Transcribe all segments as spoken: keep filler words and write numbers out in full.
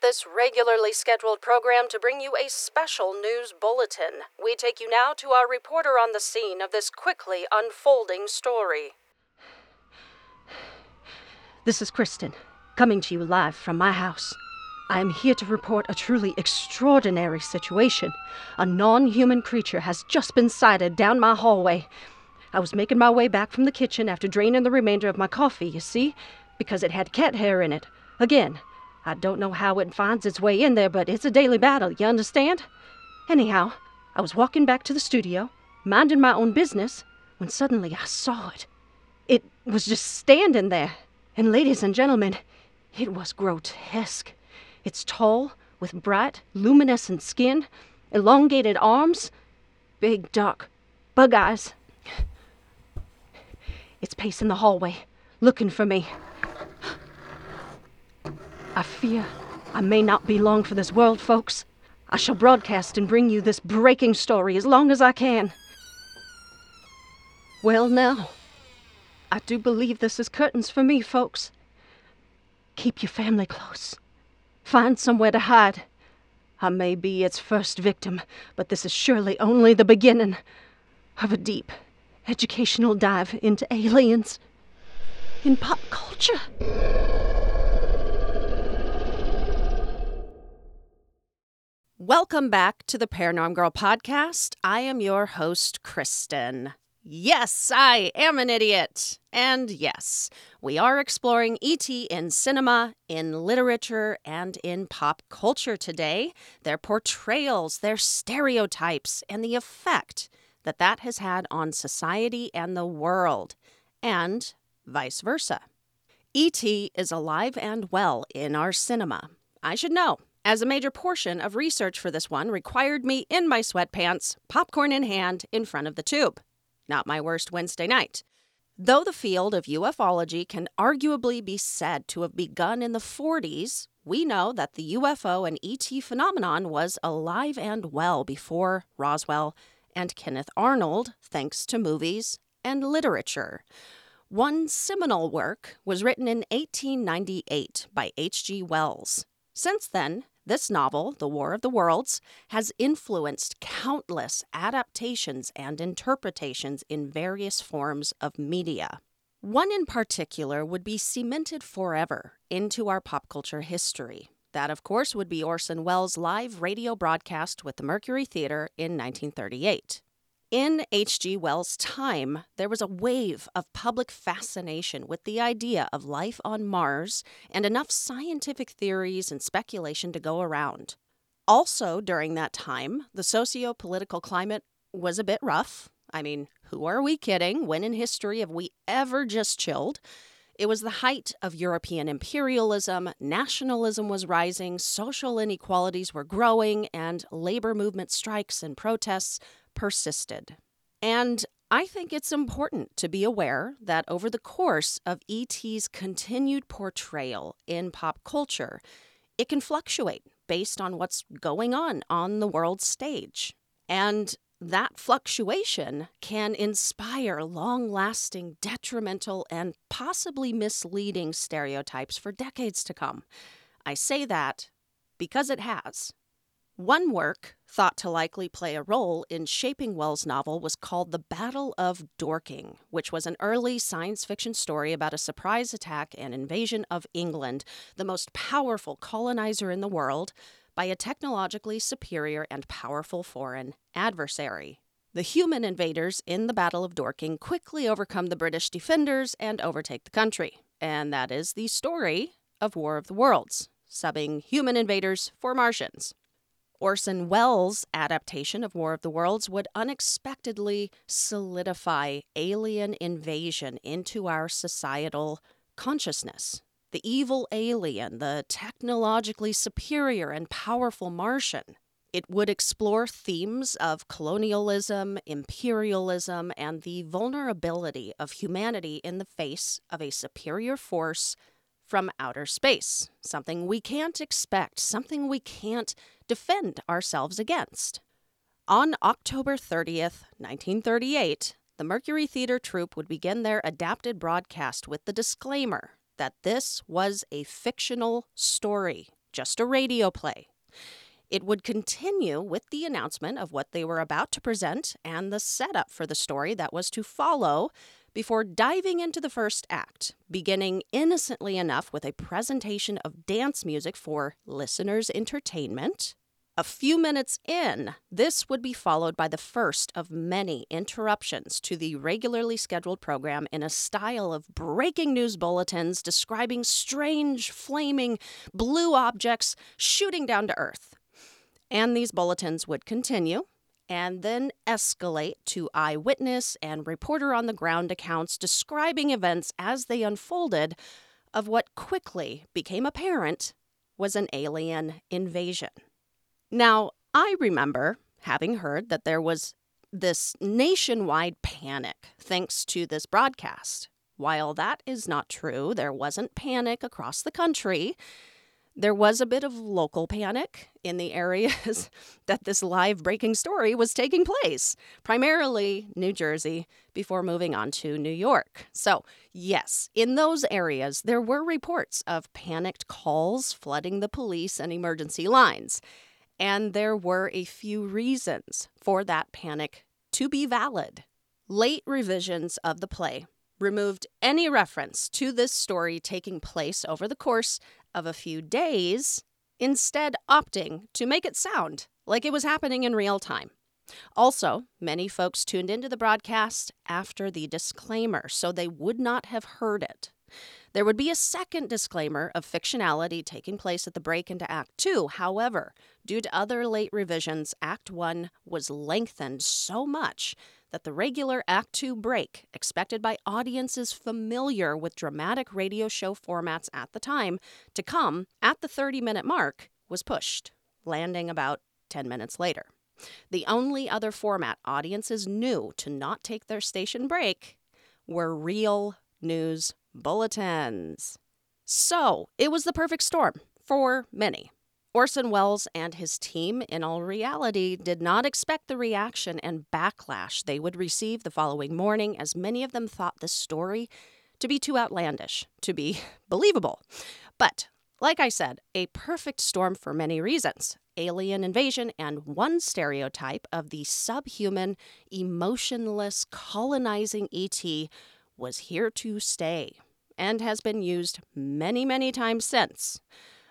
this regularly scheduled program to bring you a special news bulletin. We take you now to our reporter on the scene of this quickly unfolding story. This is Kristen, coming to you live from my house. I am here to report a truly extraordinary situation. A non-human creature has just been sighted down my hallway. I was making my way back from the kitchen after draining the remainder of my coffee, you see, because it had cat hair in it. Again, I don't know how it finds its way in there, but it's a daily battle, you understand? Anyhow, I was walking back to the studio, minding my own business, when suddenly I saw it. It was just standing there. And ladies and gentlemen, it was grotesque. It's tall, with bright, luminescent skin, elongated arms, big, dark, bug eyes. It's pacing the hallway, looking for me. I fear I may not be long for this world, folks. I shall broadcast and bring you this breaking story as long as I can. Well, now, I do believe this is curtains for me, folks. Keep your family close. Find somewhere to hide. I may be its first victim, but this is surely only the beginning of a deep educational dive into aliens in pop culture. Welcome back to the Paranorm Girl podcast. I am your host, Kristen. Yes, I am an idiot. And yes, we are exploring E T in cinema, in literature, and in pop culture today. Their portrayals, their stereotypes, and the effect that that has had on society and the world, and vice versa. E T is alive and well in our cinema. I should know, as a major portion of research for this one required me in my sweatpants, popcorn in hand, in front of the tube. Not my worst Wednesday night. Though the field of U F ology can arguably be said to have begun in the forties, we know that the U F O and E T phenomenon was alive and well before Roswell and Kenneth Arnold, thanks to movies and literature. One seminal work was written in eighteen ninety-eight by H G Wells. Since then, this novel, The War of the Worlds, has influenced countless adaptations and interpretations in various forms of media. One in particular would be cemented forever into our pop culture history. That, of course, would be Orson Welles' live radio broadcast with the Mercury Theater in nineteen thirty-eight. In H G Wells' time, there was a wave of public fascination with the idea of life on Mars and enough scientific theories and speculation to go around. Also, during that time, the socio-political climate was a bit rough. I mean, who are we kidding? When in history have we ever just chilled? It was the height of European imperialism, nationalism was rising, social inequalities were growing, and labor movement strikes and protests persisted. And I think it's important to be aware that over the course of E T's continued portrayal in pop culture, it can fluctuate based on what's going on on the world stage. And that fluctuation can inspire long-lasting, detrimental, and possibly misleading stereotypes for decades to come. I say that because it has. One work thought to likely play a role in shaping Wells' novel was called The Battle of Dorking, which was an early science fiction story about a surprise attack and invasion of England, the most powerful colonizer in the world, by a technologically superior and powerful foreign adversary. The human invaders in the Battle of Dorking quickly overcome the British defenders and overtake the country. And that is the story of War of the Worlds, subbing human invaders for Martians. Orson Welles' adaptation of War of the Worlds would unexpectedly solidify alien invasion into our societal consciousness. The evil alien, the technologically superior and powerful Martian. It would explore themes of colonialism, imperialism, and the vulnerability of humanity in the face of a superior force from outer space, something we can't expect, something we can't defend ourselves against. On October thirtieth, nineteen thirty-eight, the Mercury Theater troupe would begin their adapted broadcast with the disclaimer that this was a fictional story just a radio play. It would continue with the announcement of what they were about to present and the setup for the story that was to follow before diving into the first act, beginning innocently enough with a presentation of dance music for listeners' entertainment. A few minutes in, this would be followed by the first of many interruptions to the regularly scheduled program in a style of breaking news bulletins describing strange, flaming, blue objects shooting down to Earth. And these bulletins would continue and then escalate to eyewitness and reporter-on-the-ground accounts describing events as they unfolded of what quickly became apparent was an alien invasion. Now, I remember having heard that there was this nationwide panic thanks to this broadcast. While that is not true, there wasn't panic across the country. There was a bit of local panic in the areas that this live breaking story was taking place, primarily New Jersey, before moving on to New York. So, yes, in those areas, there were reports of panicked calls flooding the police and emergency lines. And there were a few reasons for that panic to be valid. Late revisions of the play removed any reference to this story taking place over the course of a few days, instead opting to make it sound like it was happening in real time. Also, many folks tuned into the broadcast after the disclaimer, so they would not have heard it. There would be a second disclaimer of fictionality taking place at the break into Act two. However, due to other late revisions, Act one was lengthened so much that the regular Act two break, expected by audiences familiar with dramatic radio show formats at the time, to come at the thirty-minute mark, was pushed, landing about ten minutes later. The only other format audiences knew to not take their station break were real news bulletins. So, it was the perfect storm for many. Orson Welles and his team, in all reality, did not expect the reaction and backlash they would receive the following morning, as many of them thought this story to be too outlandish to be believable. But, like I said, a perfect storm for many reasons. Alien invasion and one stereotype of the subhuman, emotionless, colonizing E T was here to stay and has been used many, many times since.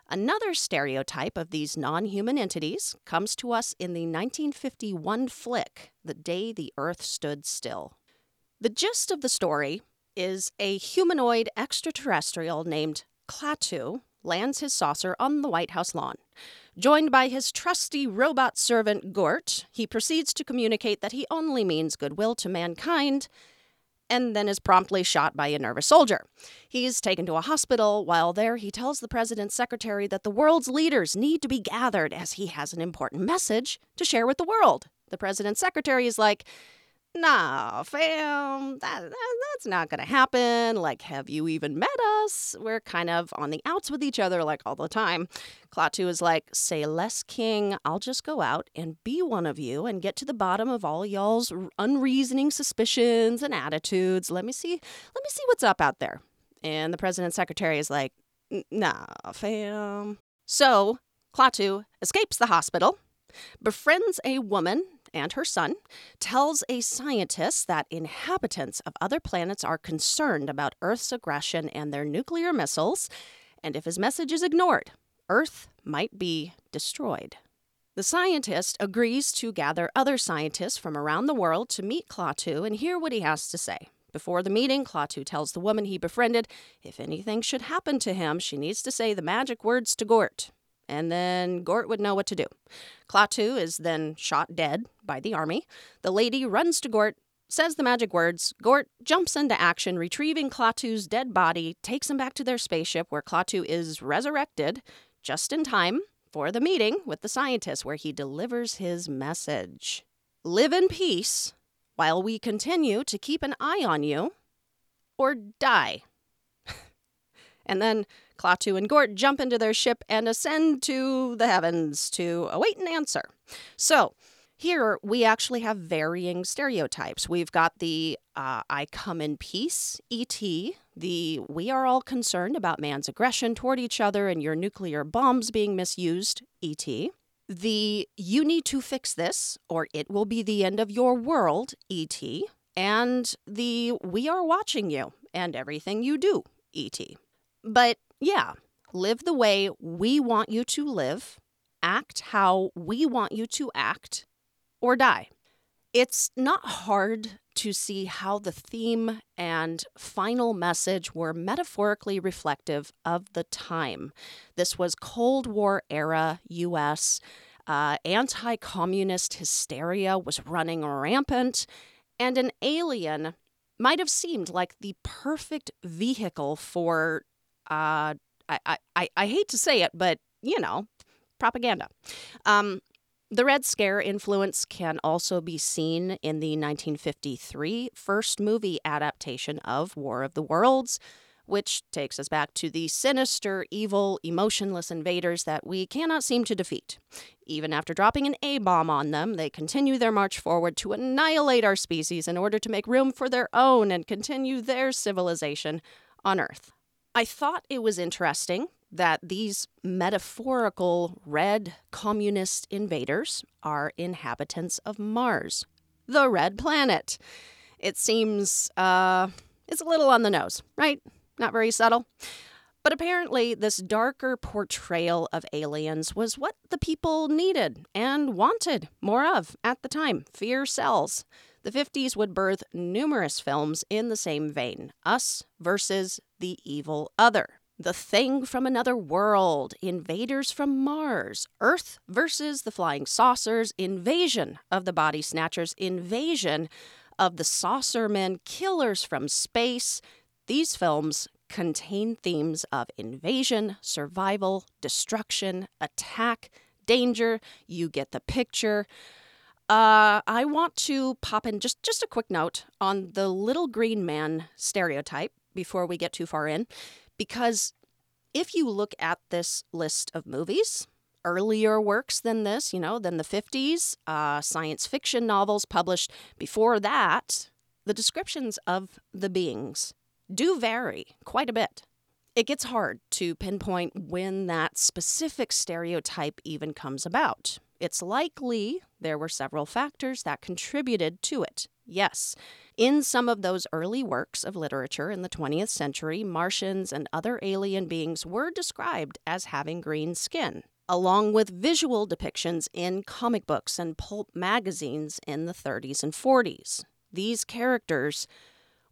Another stereotype of these non-human entities comes to us in the nineteen fifty-one flick, The Day the Earth Stood Still. The gist of the story is a humanoid extraterrestrial named Klaatu lands his saucer on the White House lawn. Joined by his trusty robot servant Gort, he proceeds to communicate that he only means goodwill to mankind, and then is promptly shot by a nervous soldier. He's taken to a hospital. While there, he tells the president's secretary that the world's leaders need to be gathered as he has an important message to share with the world. The president's secretary is like, nah, fam, that, that, that's not gonna happen. Like, have you even met us? We're kind of on the outs with each other, like, all the time. Klaatu is like, say less, king. I'll just go out and be one of you and get to the bottom of all y'all's unreasoning suspicions and attitudes. Let me see, let me see what's up out there. And the president's secretary is like, nah, fam. So, Klaatu escapes the hospital, befriends a woman and her son, tells a scientist that inhabitants of other planets are concerned about Earth's aggression and their nuclear missiles, and if his message is ignored, Earth might be destroyed. The scientist agrees to gather other scientists from around the world to meet Klaatu and hear what he has to say. Before the meeting, Klaatu tells the woman he befriended if anything should happen to him, she needs to say the magic words to Gort. And then Gort would know what to do. Klaatu is then shot dead by the army. The lady runs to Gort, says the magic words. Gort jumps into action, retrieving Klaatu's dead body, takes him back to their spaceship where Klaatu is resurrected just in time for the meeting with the scientist where he delivers his message. Live in peace while we continue to keep an eye on you, or die. And then Klaatu and Gort jump into their ship and ascend to the heavens to await an answer. So, Here, we actually have varying stereotypes. We've got the uh, I come in peace, E T, the we are all concerned about man's aggression toward each other and your nuclear bombs being misused, E T, the you need to fix this or it will be the end of your world, E T, and the we are watching you and everything you do, E T. But yeah, live the way we want you to live, act how we want you to act, or die. It's not hard to see how the theme and final message were metaphorically reflective of the time. This was Cold War era U S Uh, anti-communist hysteria was running rampant, and an alien might have seemed like the perfect vehicle for, uh, I, I, I hate to say it, but, you know, propaganda. Um... The Red Scare influence can also be seen in the nineteen fifty-three first movie adaptation of War of the Worlds, which takes us back to the sinister, evil, emotionless invaders that we cannot seem to defeat. Even after dropping an A-bomb on them, they continue their march forward to annihilate our species in order to make room for their own and continue their civilization on Earth. I thought it was interesting that these metaphorical red communist invaders are inhabitants of Mars, the red planet. It seems, uh, it's a little on the nose, right? Not very subtle. But apparently this darker portrayal of aliens was what the people needed and wanted more of at the time. Fear sells. The fifties would birth numerous films in the same vein. Us versus the evil other. The Thing from Another World, Invaders from Mars, Earth versus the Flying Saucers, Invasion of the Body Snatchers, Invasion of the Saucermen, Killers from Space. These films contain themes of invasion, survival, destruction, attack, danger. You get the picture. Uh, I want to pop in just, just a quick note on the little green man stereotype before we get too far in. Because if you look at this list of movies, earlier works than this, you know, than the fifties, uh, science fiction novels published before that, the descriptions of the beings do vary quite a bit. It gets hard to pinpoint when that specific stereotype even comes about. It's likely there were several factors that contributed to it. Yes, in some of those early works of literature in the twentieth century, Martians and other alien beings were described as having green skin, along with visual depictions in comic books and pulp magazines in the thirties and forties. These characters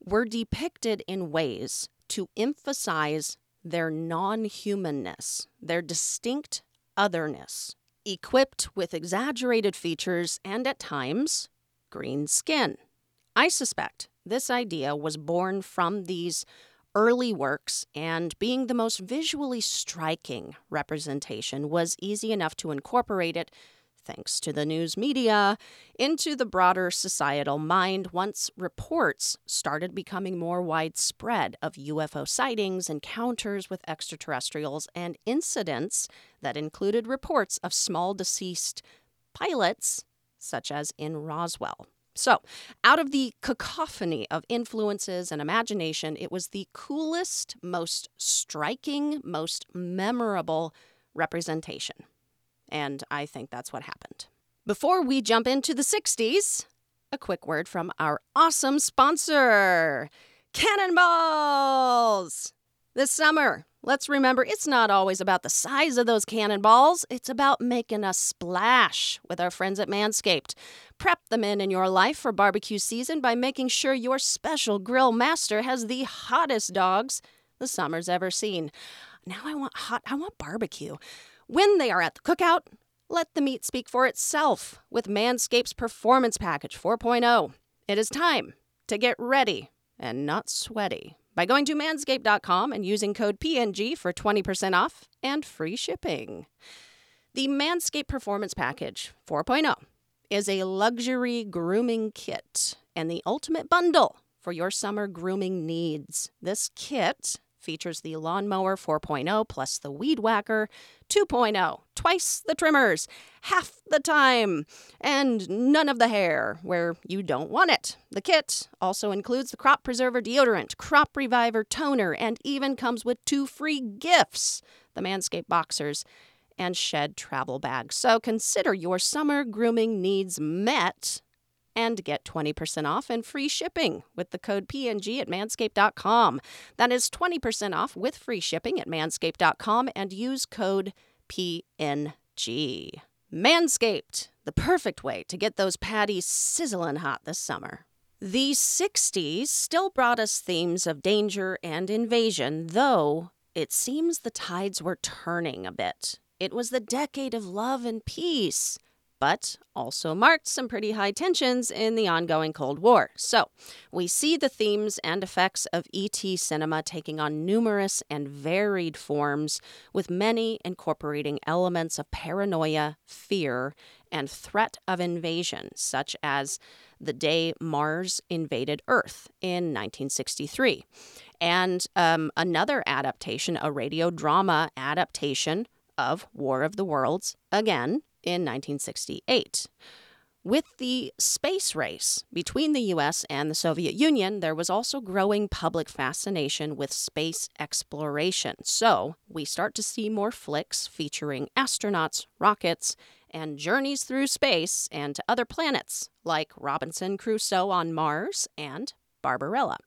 were depicted in ways to emphasize their non-humanness, their distinct otherness, equipped with exaggerated features and, at times, green skin. I suspect this idea was born from these early works, and being the most visually striking representation was easy enough to incorporate it, thanks to the news media, into the broader societal mind once reports started becoming more widespread of U F O sightings, encounters with extraterrestrials, and incidents that included reports of small deceased pilots, such as in Roswell. So, out of the cacophony of influences and imagination, it was the coolest, most striking, most memorable representation. And I think that's what happened. Before we jump into the sixties, a quick word from our awesome sponsor, Cannonballs! This summer, let's remember it's not always about the size of those cannonballs. It's about making a splash with our friends at Manscaped. Prep the men in your life for barbecue season by making sure your special grill master has the hottest dogs the summer's ever seen. Now I want hot, I want barbecue. When they are at the cookout, let the meat speak for itself with Manscaped's Performance Package four point oh. It is time to get ready and not sweaty by going to manscaped dot com and using code P N G for twenty percent off and free shipping. The Manscaped Performance Package four point oh is a luxury grooming kit and the ultimate bundle for your summer grooming needs. This kit features the lawnmower four point oh plus the weed whacker two point oh, twice the trimmers, half the time, and none of the hair where you don't want it. The kit also includes the crop preserver deodorant, crop reviver toner, and even comes with two free gifts, the Manscaped boxers and shed travel bags. So consider your summer grooming needs met and get twenty percent off and free shipping with the code P N G at manscaped dot com. That is twenty percent off with free shipping at manscaped dot com and use code P N G. Manscaped, the perfect way to get those patties sizzling hot this summer. The sixties still brought us themes of danger and invasion, though it seems the tides were turning a bit. It was the decade of love and peace, but also marked some pretty high tensions in the ongoing Cold War. So we see the themes and effects of E T cinema taking on numerous and varied forms, with many incorporating elements of paranoia, fear, and threat of invasion, such as the day Mars invaded Earth in nineteen sixty-three. And um, another adaptation, a radio drama adaptation of War of the Worlds, again, in nineteen sixty-eight. With the space race between the U S and the Soviet Union, there was also growing public fascination with space exploration. So we start to see more flicks featuring astronauts, rockets, and journeys through space and to other planets, like Robinson Crusoe on Mars and Barbarella.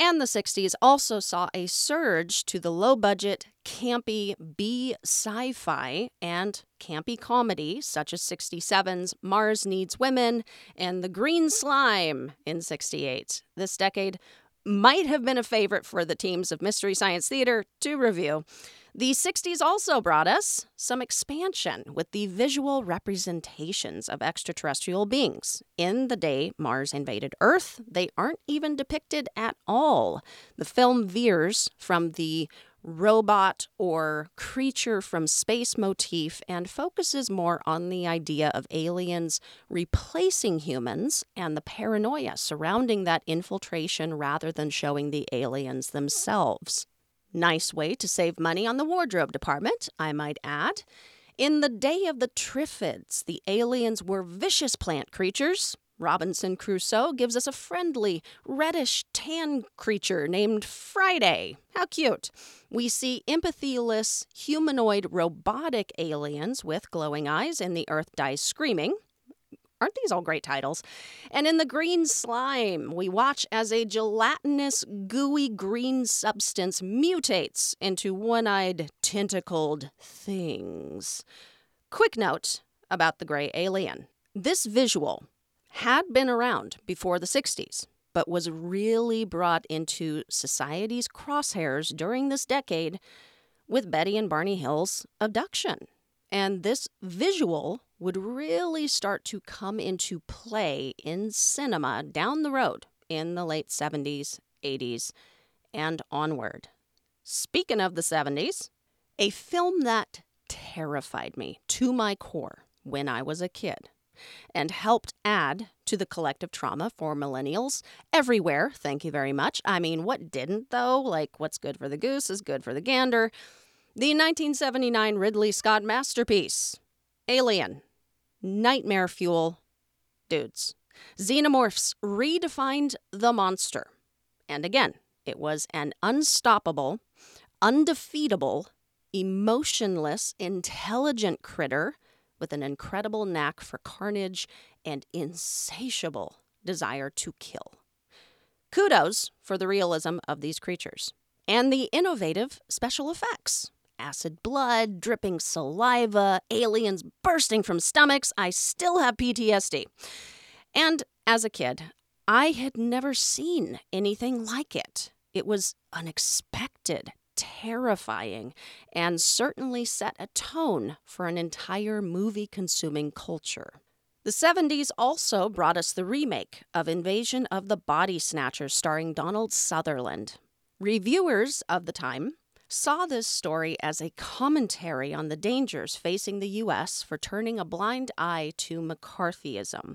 And the sixties also saw a surge to the low-budget, campy B sci-fi and campy comedy, such as sixty-seven's Mars Needs Women and The Green Slime in sixty-eight. This decade might have been a favorite for the teams of Mystery Science Theater to review. The sixties also brought us some expansion with the visual representations of extraterrestrial beings. In The Day Mars Invaded Earth, they aren't even depicted at all. The film veers from the robot or creature from space motif and focuses more on the idea of aliens replacing humans and the paranoia surrounding that infiltration rather than showing the aliens themselves. Nice way to save money on the wardrobe department, I might add. In The Day of the Triffids, the aliens were vicious plant creatures. Robinson Crusoe gives us a friendly, reddish-tan creature named Friday. How cute. We see empathyless, humanoid, robotic aliens with glowing eyes and the Earth dies screaming. Aren't these all great titles? And in The Green Slime, we watch as a gelatinous, gooey green substance mutates into one-eyed, tentacled things. Quick note about the gray alien. This visual had been around before the sixties, but was really brought into society's crosshairs during this decade with Betty and Barney Hill's abduction. And this visual would really start to come into play in cinema down the road in the late seventies, eighties, and onward. Speaking of the seventies, a film that terrified me to my core when I was a kid and helped add to the collective trauma for millennials everywhere, thank you very much. I mean, what didn't, though? Like, what's good for the goose is good for the gander. The nineteen seventy-nine Ridley Scott masterpiece, Alien, nightmare fuel, dudes. Xenomorphs redefined the monster. And again, it was an unstoppable, undefeatable, emotionless, intelligent critter with an incredible knack for carnage and insatiable desire to kill. Kudos for the realism of these creatures and the innovative special effects. Acid blood, dripping saliva, aliens bursting from stomachs. I still have P T S D. And as a kid, I had never seen anything like it. It was unexpected, terrifying, and certainly set a tone for an entire movie-consuming culture. The seventies also brought us the remake of Invasion of the Body Snatchers starring Donald Sutherland. Reviewers of the time saw this story as a commentary on the dangers facing the U S for turning a blind eye to McCarthyism.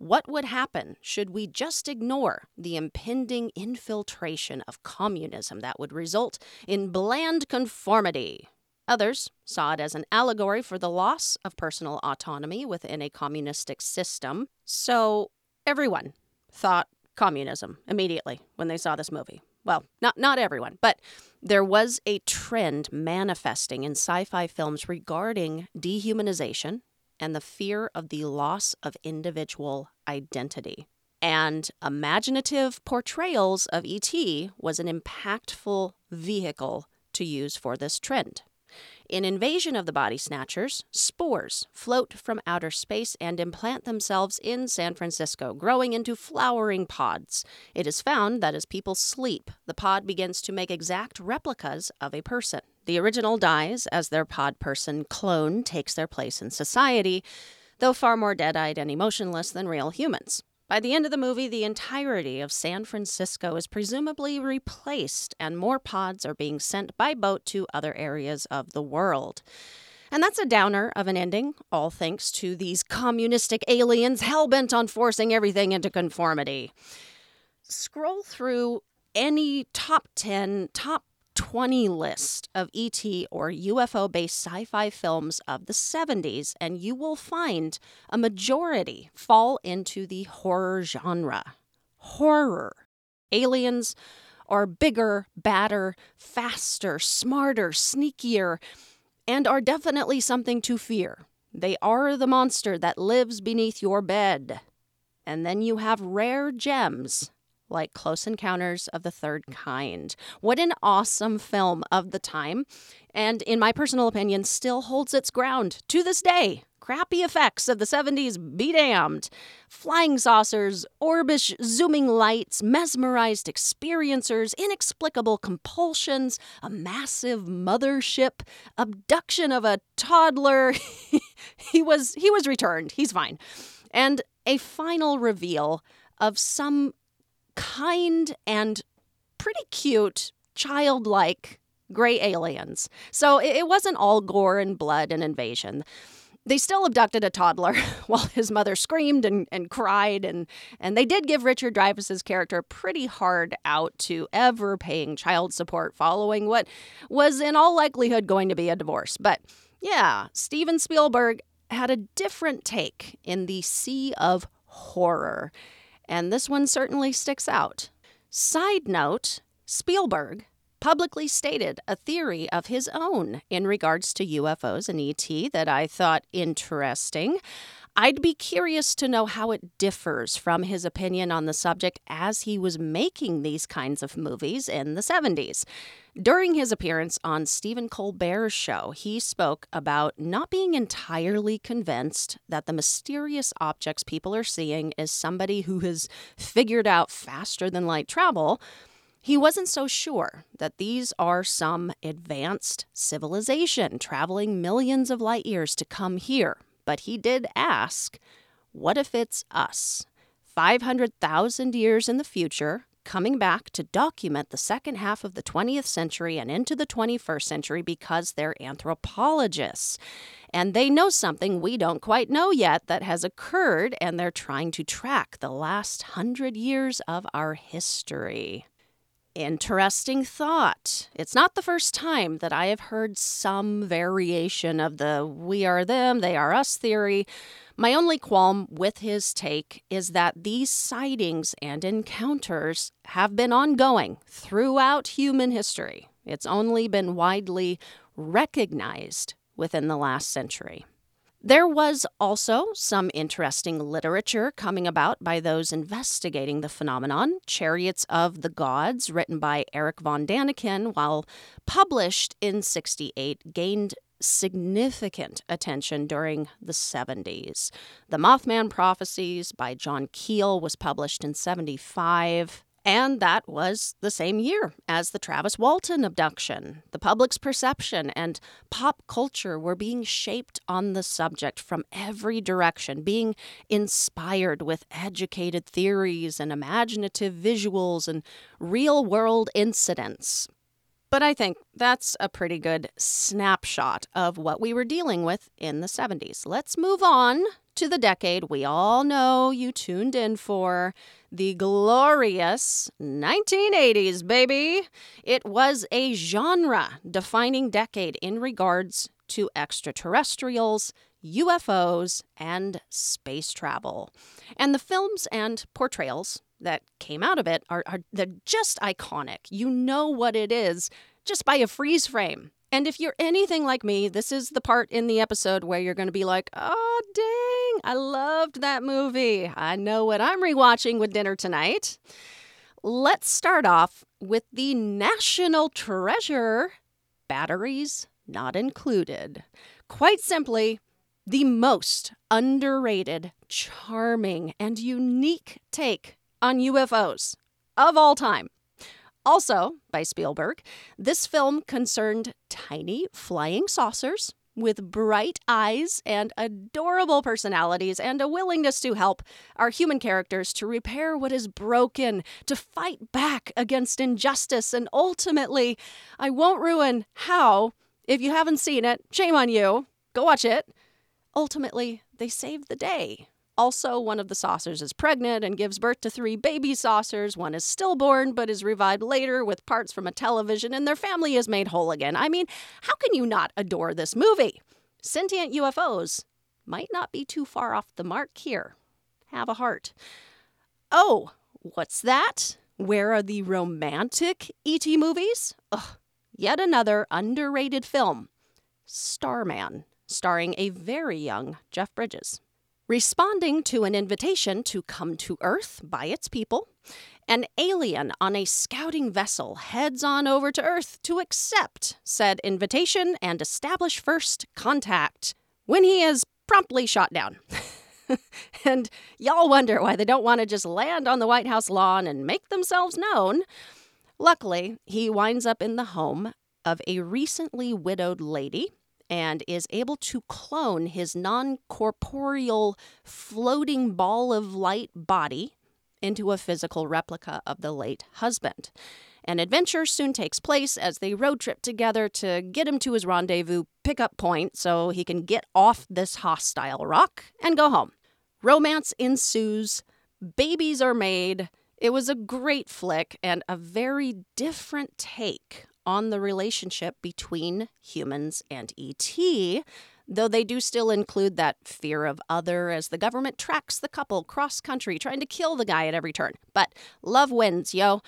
What would happen should we just ignore the impending infiltration of communism that would result in bland conformity? Others saw it as an allegory for the loss of personal autonomy within a communistic system. So everyone thought communism immediately when they saw this movie. Well, not not everyone, but there was a trend manifesting in sci-fi films regarding dehumanization and the fear of the loss of individual identity. And imaginative portrayals of E T was an impactful vehicle to use for this trend. In Invasion of the Body Snatchers, spores float from outer space and implant themselves in San Francisco, growing into flowering pods. It is found that as people sleep, the pod begins to make exact replicas of a person. The original dies as their pod person clone takes their place in society, though far more dead-eyed and emotionless than real humans. By the end of the movie, the entirety of San Francisco is presumably replaced, and more pods are being sent by boat to other areas of the world. And that's a downer of an ending, all thanks to these communistic aliens hell-bent on forcing everything into conformity. Scroll through any top ten, top twenty list of E T or U F O-based sci-fi films of the seventies, and you will find a majority fall into the horror genre. Horror. Aliens are bigger, badder, faster, smarter, sneakier, and are definitely something to fear. They are the monster that lives beneath your bed. And then you have rare gems like Close Encounters of the Third Kind. What an awesome film of the time, and in my personal opinion, still holds its ground to this day. Crappy effects of the seventies be damned. Flying saucers, orbish zooming lights, mesmerized experiencers, inexplicable compulsions, a massive mothership, abduction of a toddler. He was he was returned. He's fine. And a final reveal of some kind and pretty cute, childlike gray aliens. So it wasn't all gore and blood and invasion. They still abducted a toddler while his mother screamed and, and cried, and, and they did give Richard Dreyfuss's character pretty hard out to ever paying child support following what was in all likelihood going to be a divorce. But yeah, Steven Spielberg had a different take in the sea of horror. And this one certainly sticks out. Side note, Spielberg publicly stated a theory of his own in regards to U F Os and E T that I thought interesting. I'd be curious to know how it differs from his opinion on the subject as he was making these kinds of movies in the seventies. During his appearance on Stephen Colbert's show, he spoke about not being entirely convinced that the mysterious objects people are seeing is somebody who has figured out faster-than-light travel. He wasn't so sure that these are some advanced civilization traveling millions of light years to come here. But he did ask, what if it's us, five hundred thousand years in the future, coming back to document the second half of the twentieth century and into the twenty-first century because they're anthropologists, and they know something we don't quite know yet that has occurred, and they're trying to track the last hundred years of our history. Interesting thought. It's not the first time that I have heard some variation of the we are them, they are us theory. My only qualm with his take is that these sightings and encounters have been ongoing throughout human history. It's only been widely recognized within the last century. There was also some interesting literature coming about by those investigating the phenomenon. Chariots of the Gods, written by Eric von Daniken, while published in sixty-eight, gained significant attention during the seventies. The Mothman Prophecies by John Keel was published in seventy-five. And that was the same year as the Travis Walton abduction. The public's perception and pop culture were being shaped on the subject from every direction, being inspired with educated theories and imaginative visuals and real-world incidents. But I think that's a pretty good snapshot of what we were dealing with in the seventies. Let's move on to the decade we all know you tuned in for, the glorious nineteen eighties, baby. It was a genre-defining decade in regards to extraterrestrials, U F Os, and space travel. And the films and portrayals that came out of it are, are they're just iconic. You know what it is just by a freeze frame. And if you're anything like me, this is the part in the episode where you're going to be like, oh, dang, I loved that movie. I know what I'm rewatching with dinner tonight. Let's start off with the national treasure, Batteries Not Included. Quite simply, the most underrated, charming, and unique take on U F Os of all time. Also, by Spielberg, this film concerned tiny flying saucers with bright eyes and adorable personalities and a willingness to help our human characters to repair what is broken, to fight back against injustice, and ultimately, I won't ruin how. If you haven't seen it, shame on you. Go watch it. Ultimately, they save the day. Also, one of the saucers is pregnant and gives birth to three baby saucers. One is stillborn but is revived later with parts from a television, and their family is made whole again. I mean, how can you not adore this movie? Sentient U F Os might not be too far off the mark here. Have a heart. Oh, what's that? Where are the romantic E T movies? Ugh, yet another underrated film, Starman, starring a very young Jeff Bridges. Responding to an invitation to come to Earth by its people, an alien on a scouting vessel heads on over to Earth to accept said invitation and establish first contact, when he is promptly shot down. And y'all wonder why they don't want to just land on the White House lawn and make themselves known. Luckily, he winds up in the home of a recently widowed lady and is able to clone his non-corporeal floating ball of light body into a physical replica of the late husband. An adventure soon takes place as they road trip together to get him to his rendezvous pickup point so he can get off this hostile rock and go home. Romance ensues, babies are made. It was a great flick and a very different take on the relationship between humans and E T, though they do still include that fear of other as the government tracks the couple cross-country, trying to kill the guy at every turn. But love wins, yo.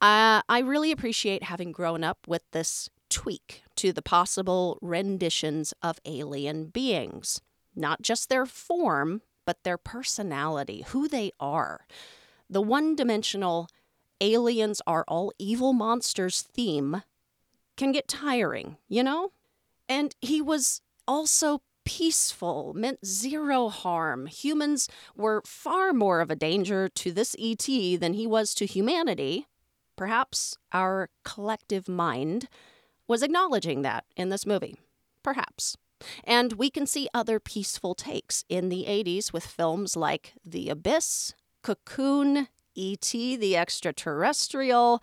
Uh, I really appreciate having grown up with this tweak to the possible renditions of alien beings. Not just their form, but their personality, who they are. The one-dimensional aliens are all evil monsters theme can get tiring, you know? And he was also peaceful, meant zero harm. Humans were far more of a danger to this E T than he was to humanity. Perhaps our collective mind was acknowledging that in this movie. Perhaps. And we can see other peaceful takes in the eighties with films like The Abyss, Cocoon, E T the Extraterrestrial.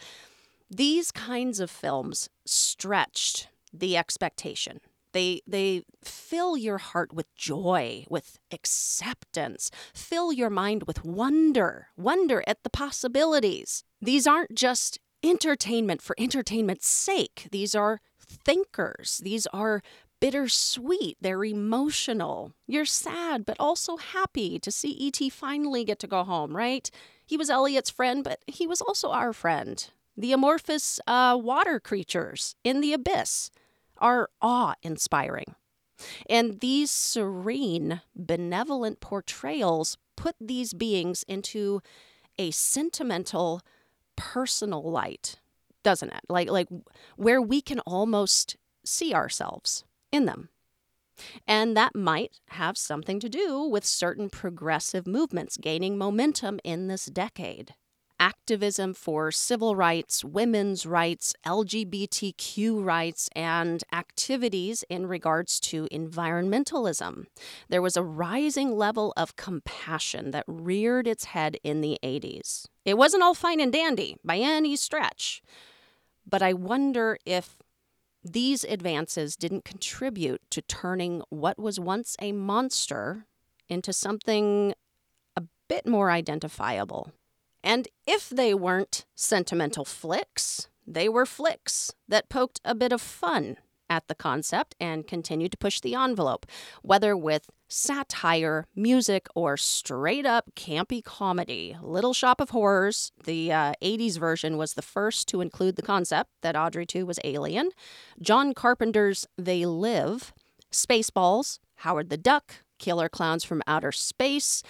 These kinds of films stretched the expectation. They they fill your heart with joy, with acceptance, fill your mind with wonder, wonder at the possibilities. These aren't just entertainment for entertainment's sake. These are thinkers. These are bittersweet. They're emotional. You're sad, but also happy to see E T finally get to go home, right? He was Elliot's friend, but he was also our friend. The amorphous uh, water creatures in the abyss are awe-inspiring. And these serene, benevolent portrayals put these beings into a sentimental, personal light, doesn't it? Like, like where we can almost see ourselves in them. And that might have something to do with certain progressive movements gaining momentum in this decade. Activism for civil rights, women's rights, L G B T Q rights, and activities in regards to environmentalism. There was a rising level of compassion that reared its head in the eighties. It wasn't all fine and dandy by any stretch, but I wonder if these advances didn't contribute to turning what was once a monster into something a bit more identifiable. And if they weren't sentimental flicks, they were flicks that poked a bit of fun at the concept and continued to push the envelope, whether with satire, music, or straight-up campy comedy. Little Shop of Horrors, the uh, eighties version, was the first to include the concept that Audrey two was alien. John Carpenter's They Live, Spaceballs, Howard the Duck, Killer Clowns from Outer Space.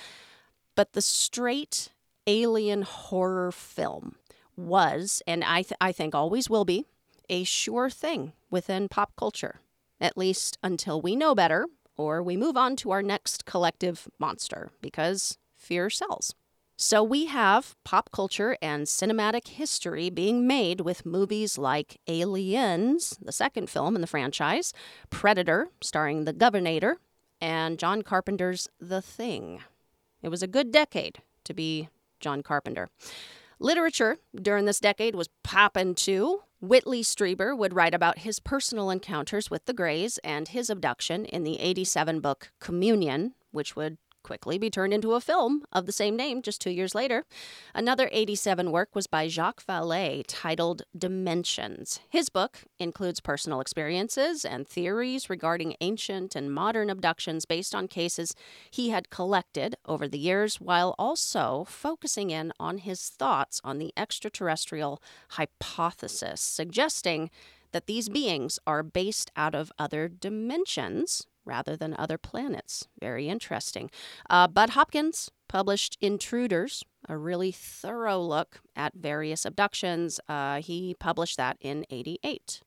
But the straight alien horror film was, and I, th- I think always will be, a sure thing within pop culture, at least until we know better or we move on to our next collective monster, because fear sells. So we have pop culture and cinematic history being made with movies like Aliens, the second film in the franchise, Predator, starring the Governator, and John Carpenter's The Thing. It was a good decade to be John Carpenter. Literature during this decade was poppin' too. Whitley Strieber would write about his personal encounters with the Greys and his abduction in the eighty-seven book Communion, which would quickly be turned into a film of the same name just two years later. Another eighty-seven work was by Jacques Vallée titled Dimensions. His book includes personal experiences and theories regarding ancient and modern abductions based on cases he had collected over the years, while also focusing in on his thoughts on the extraterrestrial hypothesis, suggesting that these beings are based out of other dimensions rather than other planets. Very interesting. Uh, Bud Hopkins published Intruders, a really thorough look at various abductions. Uh, he published that in eighty-eight.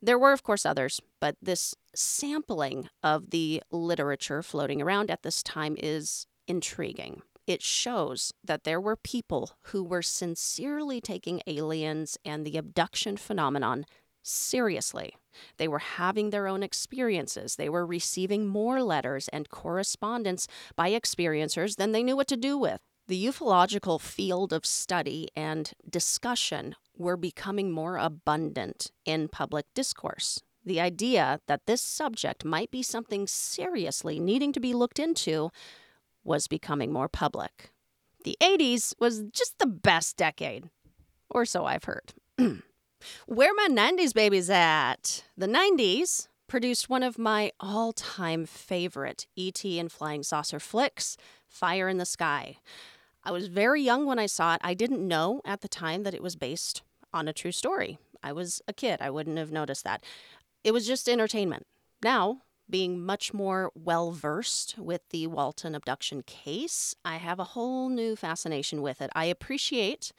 There were, of course, others, but this sampling of the literature floating around at this time is intriguing. It shows that there were people who were sincerely taking aliens and the abduction phenomenon seriously. They were having their own experiences. They were receiving more letters and correspondence by experiencers than they knew what to do with. The ufological field of study and discussion were becoming more abundant in public discourse. The idea that this subject might be something seriously needing to be looked into was becoming more public. The eighties was just the best decade, or so I've heard. Where my nineties babies at? The nineties produced one of my all-time favorite E T and Flying Saucer flicks, Fire in the Sky. I was very young when I saw it. I didn't know at the time that it was based on a true story. I was a kid. I wouldn't have noticed that. It was just entertainment. Now, being much more well-versed with the Walton abduction case, I have a whole new fascination with it. I appreciate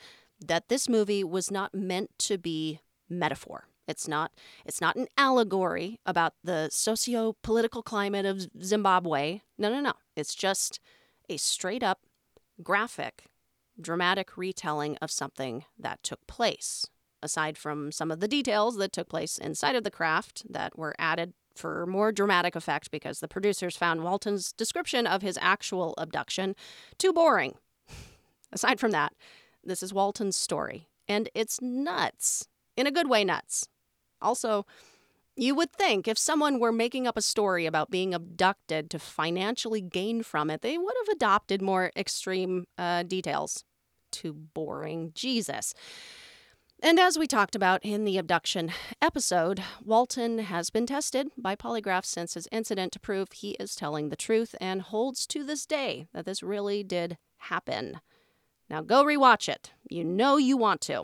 that this movie was not meant to be metaphor. It's not it's not an allegory about the socio-political climate of Zimbabwe. No, no, no. It's just a straight-up, graphic, dramatic retelling of something that took place, aside from some of the details that took place inside of the craft that were added for more dramatic effect because the producers found Walton's description of his actual abduction too boring. Aside from that, this is Walton's story, and it's nuts. In a good way, nuts. Also, you would think if someone were making up a story about being abducted to financially gain from it, they would have adopted more extreme uh, details. Too boring, Jesus. And as we talked about in the abduction episode, Walton has been tested by polygraphs since his incident to prove he is telling the truth and holds to this day that this really did happen. Now go rewatch it. You know you want to.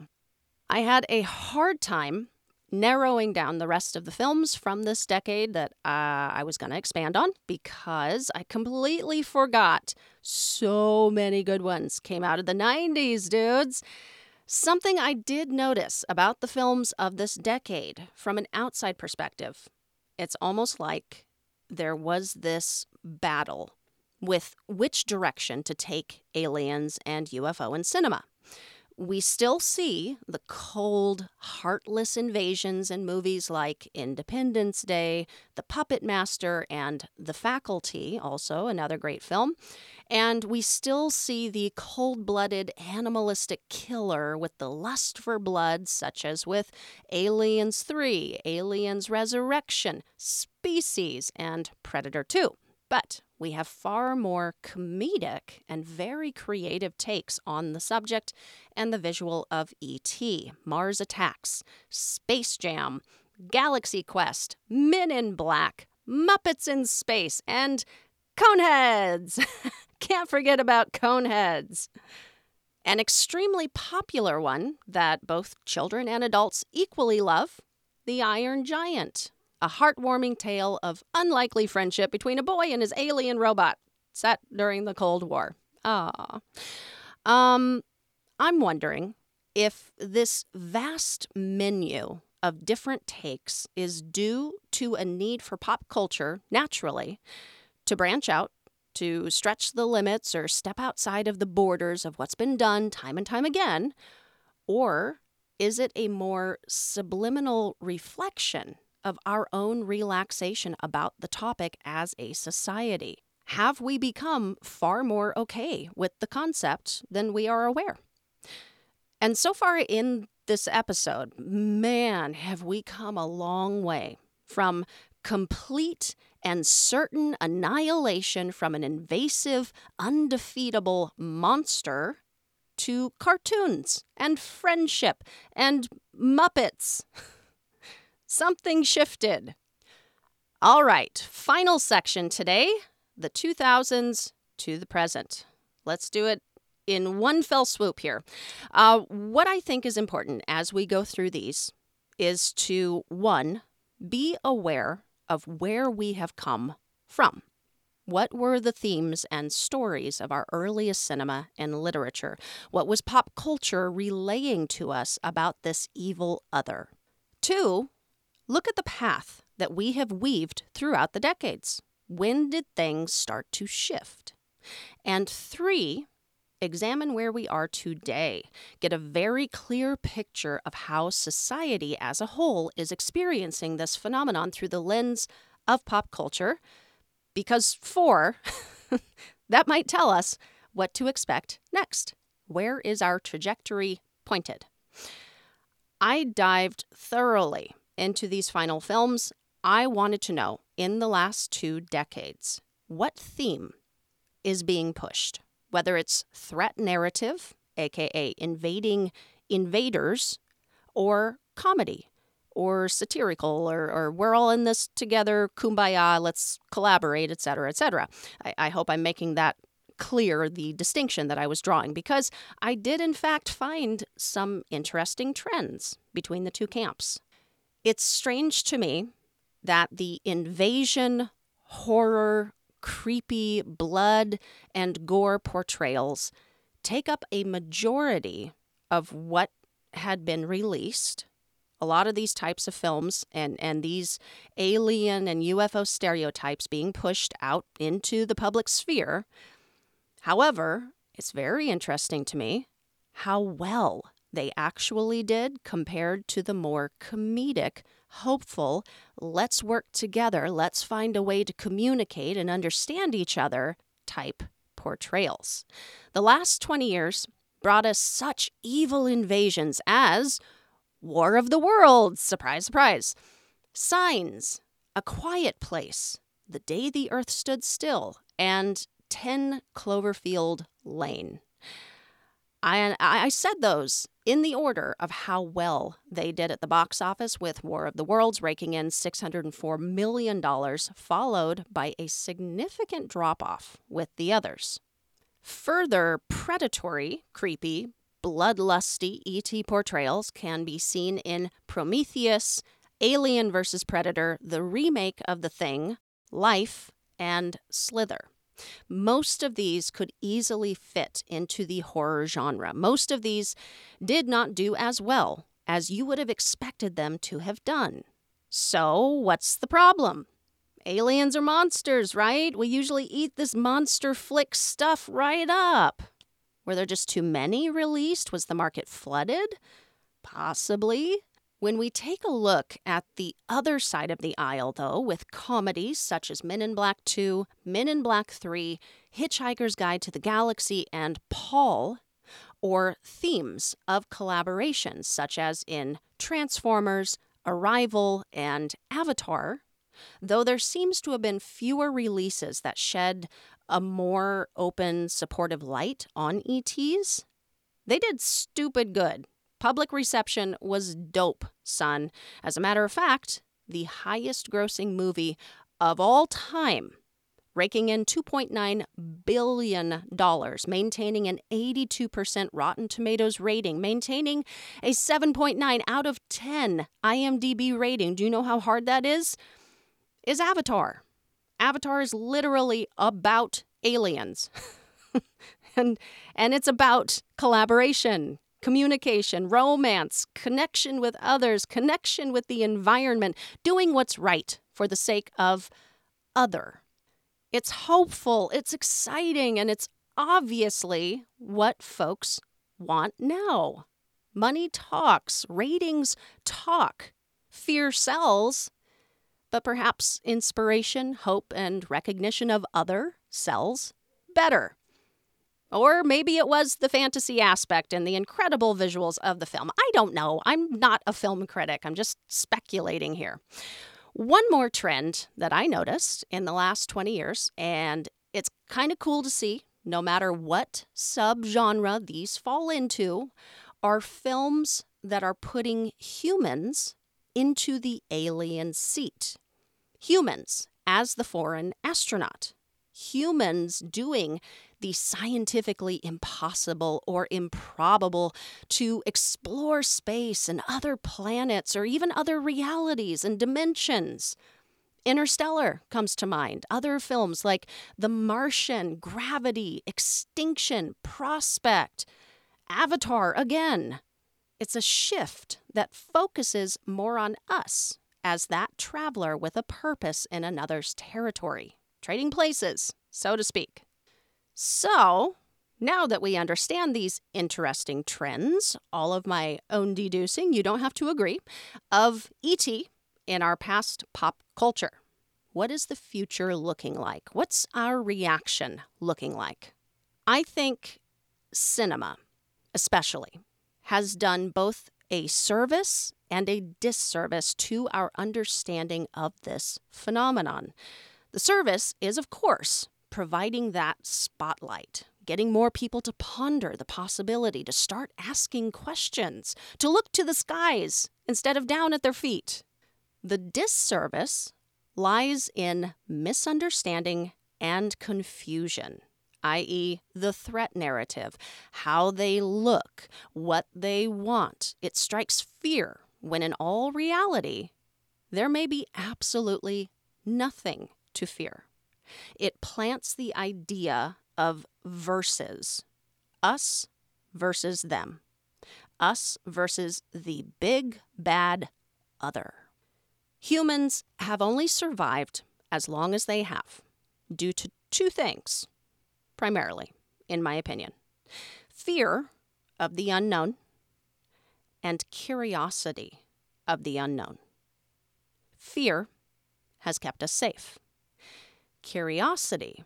I had a hard time narrowing down the rest of the films from this decade that uh, I was going to expand on because I completely forgot so many good ones came out of the nineties, dudes. Something I did notice about the films of this decade from an outside perspective, it's almost like there was this battle with which direction to take aliens and U F O in cinema. We still see the cold, heartless invasions in movies like Independence Day, The Puppet Master, and The Faculty, also another great film. And we still see the cold-blooded, animalistic killer with the lust for blood, such as with Aliens three, Aliens Resurrection, Species, and Predator two. But we have far more comedic and very creative takes on the subject and the visual of E T, Mars Attacks, Space Jam, Galaxy Quest, Men in Black, Muppets in Space, and Coneheads! Can't forget about Coneheads! An extremely popular one that both children and adults equally love, The Iron Giant, a heartwarming tale of unlikely friendship between a boy and his alien robot, set during the Cold War. Ah, um, I'm wondering if this vast menu of different takes is due to a need for pop culture, naturally, to branch out, to stretch the limits or step outside of the borders of what's been done time and time again, or is it a more subliminal reflection of our own relaxation about the topic as a society? Have we become far more okay with the concept than we are aware? And so far in this episode, man, have we come a long way from complete and certain annihilation from an invasive, undefeatable monster to cartoons and friendship and Muppets. Something shifted. All right, final section today, the two thousands to the present. Let's do it in one fell swoop here. Uh, what I think is important as we go through these is to, one, be aware of where we have come from. What were the themes and stories of our earliest cinema and literature? What was pop culture relaying to us about this evil other? Two, look at the path that we have weaved throughout the decades. When did things start to shift? And three, examine where we are today. Get a very clear picture of how society as a whole is experiencing this phenomenon through the lens of pop culture, because four, that might tell us what to expect next. Where is our trajectory pointed? I dived thoroughly into these final films. I wanted to know, in the last two decades, what theme is being pushed? Whether it's threat narrative, aka invading invaders, or comedy, or satirical, or, or we're all in this together, kumbaya, let's collaborate, et cetera, et cetera. I, I hope I'm making that clear, the distinction that I was drawing, because I did in fact find some interesting trends between the two camps. It's strange to me that the invasion, horror, creepy blood and gore portrayals take up a majority of what had been released. A lot of these types of films and, and these alien and U F O stereotypes being pushed out into the public sphere. However, it's very interesting to me how well they actually did compared to the more comedic, hopeful, let's work together, let's find a way to communicate and understand each other type portrayals. The last twenty years brought us such evil invasions as War of the Worlds, surprise, surprise, Signs, A Quiet Place, The Day the Earth Stood Still, and ten Cloverfield Lane. I, I said those in the order of how well they did at the box office, with War of the Worlds raking in six hundred four million dollars, followed by a significant drop-off with the others. Further predatory, creepy, bloodlusty E T portrayals can be seen in Prometheus, Alien versus. Predator, the remake of The Thing, Life, and Slither. Most of these could easily fit into the horror genre. Most of these did not do as well as you would have expected them to have done. So what's the problem? Aliens are monsters, right? We usually eat this monster flick stuff right up. Were there just too many released? Was the market flooded? Possibly. When we take a look at the other side of the aisle, though, with comedies such as Men in Black two, Men in Black three, Hitchhiker's Guide to the Galaxy, and Paul, or themes of collaborations such as in Transformers, Arrival, and Avatar, though there seems to have been fewer releases that shed a more open, supportive light on E Ts. They did stupid good. Public reception was dope, son. As a matter of fact, the highest-grossing movie of all time, raking in two point nine billion dollars, maintaining an eighty-two percent Rotten Tomatoes rating, maintaining a seven point nine out of ten I M D B rating. Do you know how hard that is? Is Avatar. Avatar is literally about aliens. and and it's about collaboration, communication, romance, connection with others, connection with the environment, doing what's right for the sake of other. It's hopeful, it's exciting, and it's obviously what folks want now. Money talks, ratings talk, fear sells, but perhaps inspiration, hope, and recognition of other sells better. Or maybe it was the fantasy aspect and the incredible visuals of the film. I don't know. I'm not a film critic. I'm just speculating here. One more trend that I noticed in the last twenty years, and it's kind of cool to see, no matter what subgenre these fall into, are films that are putting humans into the alien seat. Humans as the foreign astronaut. Humans doing the scientifically impossible or improbable to explore space and other planets or even other realities and dimensions. Interstellar comes to mind. Other films like The Martian, Gravity, Extinction, Prospect, Avatar again. It's a shift that focuses more on us as that traveler with a purpose in another's territory. Trading places, so to speak. So, now that we understand these interesting trends, all of my own deducing, you don't have to agree, of E T in our past pop culture. What is the future looking like? What's our reaction looking like? I think cinema, especially, has done both a service and a disservice to our understanding of this phenomenon. The service is, of course, providing that spotlight, getting more people to ponder the possibility, to start asking questions, to look to the skies instead of down at their feet. The disservice lies in misunderstanding and confusion, that is the threat narrative, how they look, what they want. It strikes fear when in all reality, there may be absolutely nothing to fear. It plants the idea of versus, us versus them, us versus the big bad other. Humans have only survived as long as they have due to two things, primarily, in my opinion. Fear of the unknown and curiosity of the unknown. Fear has kept us safe. Curiosity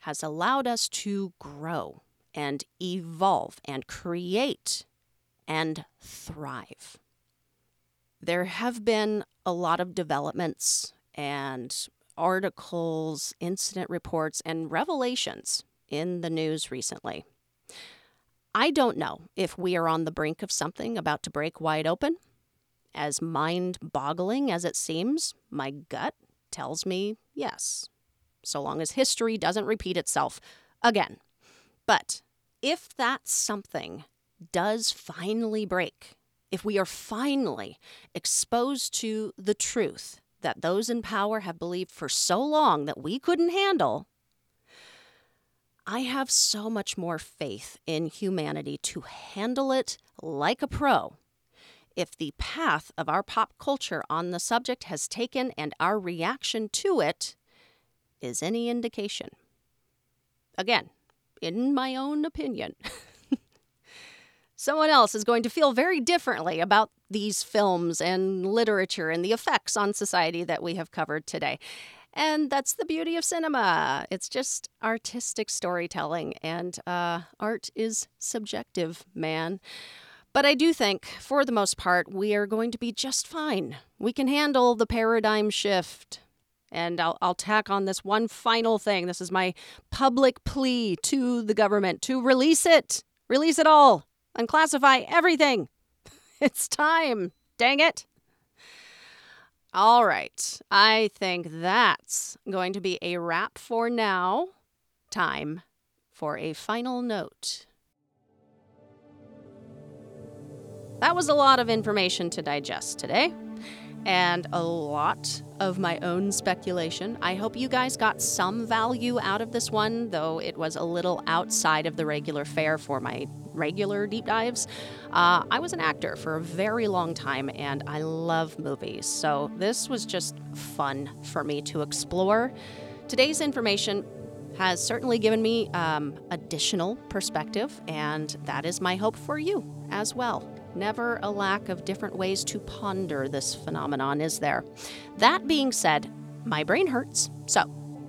has allowed us to grow and evolve and create and thrive. There have been a lot of developments and articles, incident reports, and revelations in the news recently. I don't know if we are on the brink of something about to break wide open. As mind-boggling as it seems, my gut tells me yes. So long as history doesn't repeat itself again. But if that something does finally break, if we are finally exposed to the truth that those in power have believed for so long that we couldn't handle, I have so much more faith in humanity to handle it like a pro. If the path of our pop culture on the subject has taken and our reaction to it is any indication. Again, in my own opinion. Someone else is going to feel very differently about these films and literature and the effects on society that we have covered today. And that's the beauty of cinema. It's just artistic storytelling, and uh, art is subjective, man. But I do think, for the most part, we are going to be just fine. We can handle the paradigm shift. And I'll, I'll tack on this one final thing. This is my public plea to the government to release it. Release it all. Unclassify everything. It's time. Dang it. All right. I think that's going to be a wrap for now. Time for a final note. That was a lot of information to digest today, and a lot of my own speculation. I hope you guys got some value out of this one, though it was a little outside of the regular fare for my regular deep dives. Uh, I was an actor for a very long time, and I love movies, so this was just fun for me to explore. Today's information has certainly given me um, additional perspective, and that is my hope for you as well. Never a lack of different ways to ponder this phenomenon, is there? That being said, my brain hurts. So,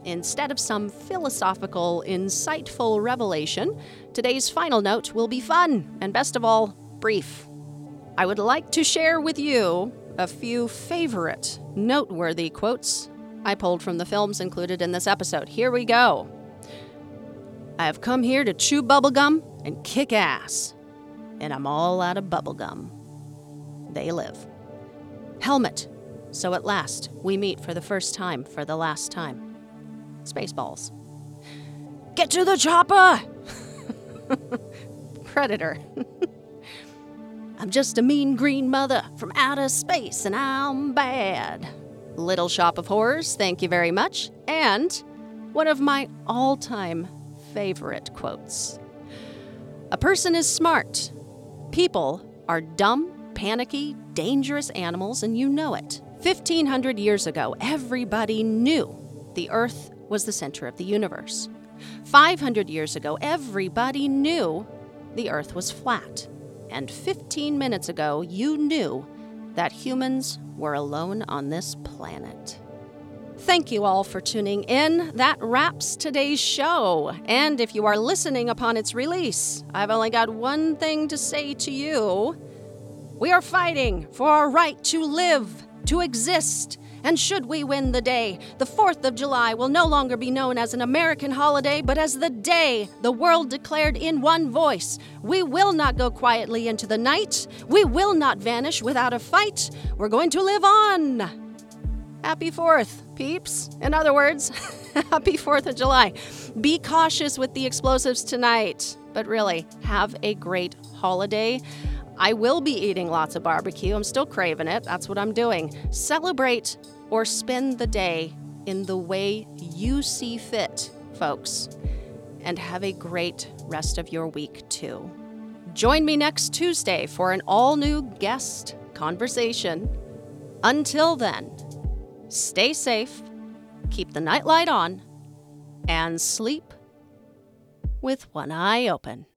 instead of some philosophical, insightful revelation, today's final note will be fun and, best of all, brief. I would like to share with you a few favorite noteworthy quotes I pulled from the films included in this episode. Here we go. I have come here to chew bubblegum and kick ass. And I'm all out of bubblegum. They Live. Helmet. So at last, we meet for the first time for the last time. Spaceballs. Get to the chopper! Predator. I'm just a mean green mother from outer space, and I'm bad. Little Shop of Horrors, thank you very much. And one of my all-time favorite quotes. A person is smart. People are dumb, panicky, dangerous animals, and you know it. fifteen hundred years ago, everybody knew the Earth was the center of the universe. five hundred years ago, everybody knew the Earth was flat. And fifteen minutes ago, you knew that humans were alone on this planet. Thank you all for tuning in. That wraps today's show. And if you are listening upon its release, I've only got one thing to say to you. We are fighting for our right to live, to exist. And should we win the day, the fourth of July will no longer be known as an American holiday, but as the day the world declared in one voice. We will not go quietly into the night. We will not vanish without a fight. We're going to live on. Happy fourth, peeps. In other words, happy fourth of July. Be cautious with the explosives tonight, but really, have a great holiday. I will be eating lots of barbecue. I'm still craving it. That's what I'm doing. Celebrate or spend the day in the way you see fit, folks. And have a great rest of your week, too. Join me next Tuesday for an all-new guest conversation. Until then, stay safe, keep the nightlight on, and sleep with one eye open.